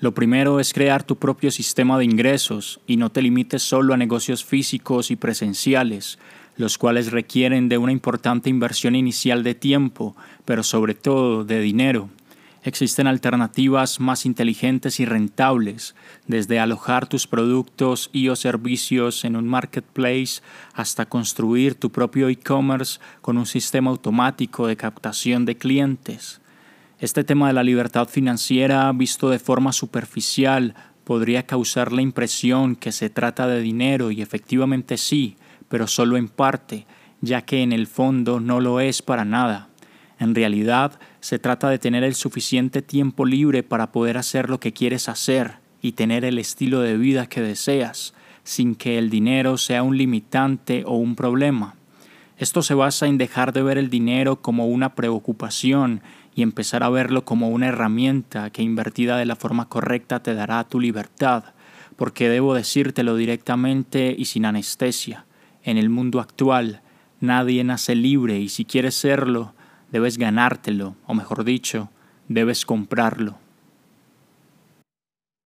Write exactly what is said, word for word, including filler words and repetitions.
Lo primero es crear tu propio sistema de ingresos y no te limites solo a negocios físicos y presenciales, los cuales requieren de una importante inversión inicial de tiempo, pero sobre todo de dinero. Existen alternativas más inteligentes y rentables, desde alojar tus productos y o servicios en un marketplace hasta construir tu propio e-commerce con un sistema automático de captación de clientes. Este tema de la libertad financiera, visto de forma superficial, podría causar la impresión que se trata de dinero, y efectivamente sí, pero solo en parte, ya que en el fondo no lo es para nada. En realidad, se trata de tener el suficiente tiempo libre para poder hacer lo que quieres hacer y tener el estilo de vida que deseas, sin que el dinero sea un limitante o un problema. Esto se basa en dejar de ver el dinero como una preocupación y empezar a verlo como una herramienta que, invertida de la forma correcta, te dará tu libertad, porque debo decírtelo directamente y sin anestesia. En el mundo actual, nadie nace libre, y si quieres serlo, debes ganártelo, o mejor dicho, debes comprarlo.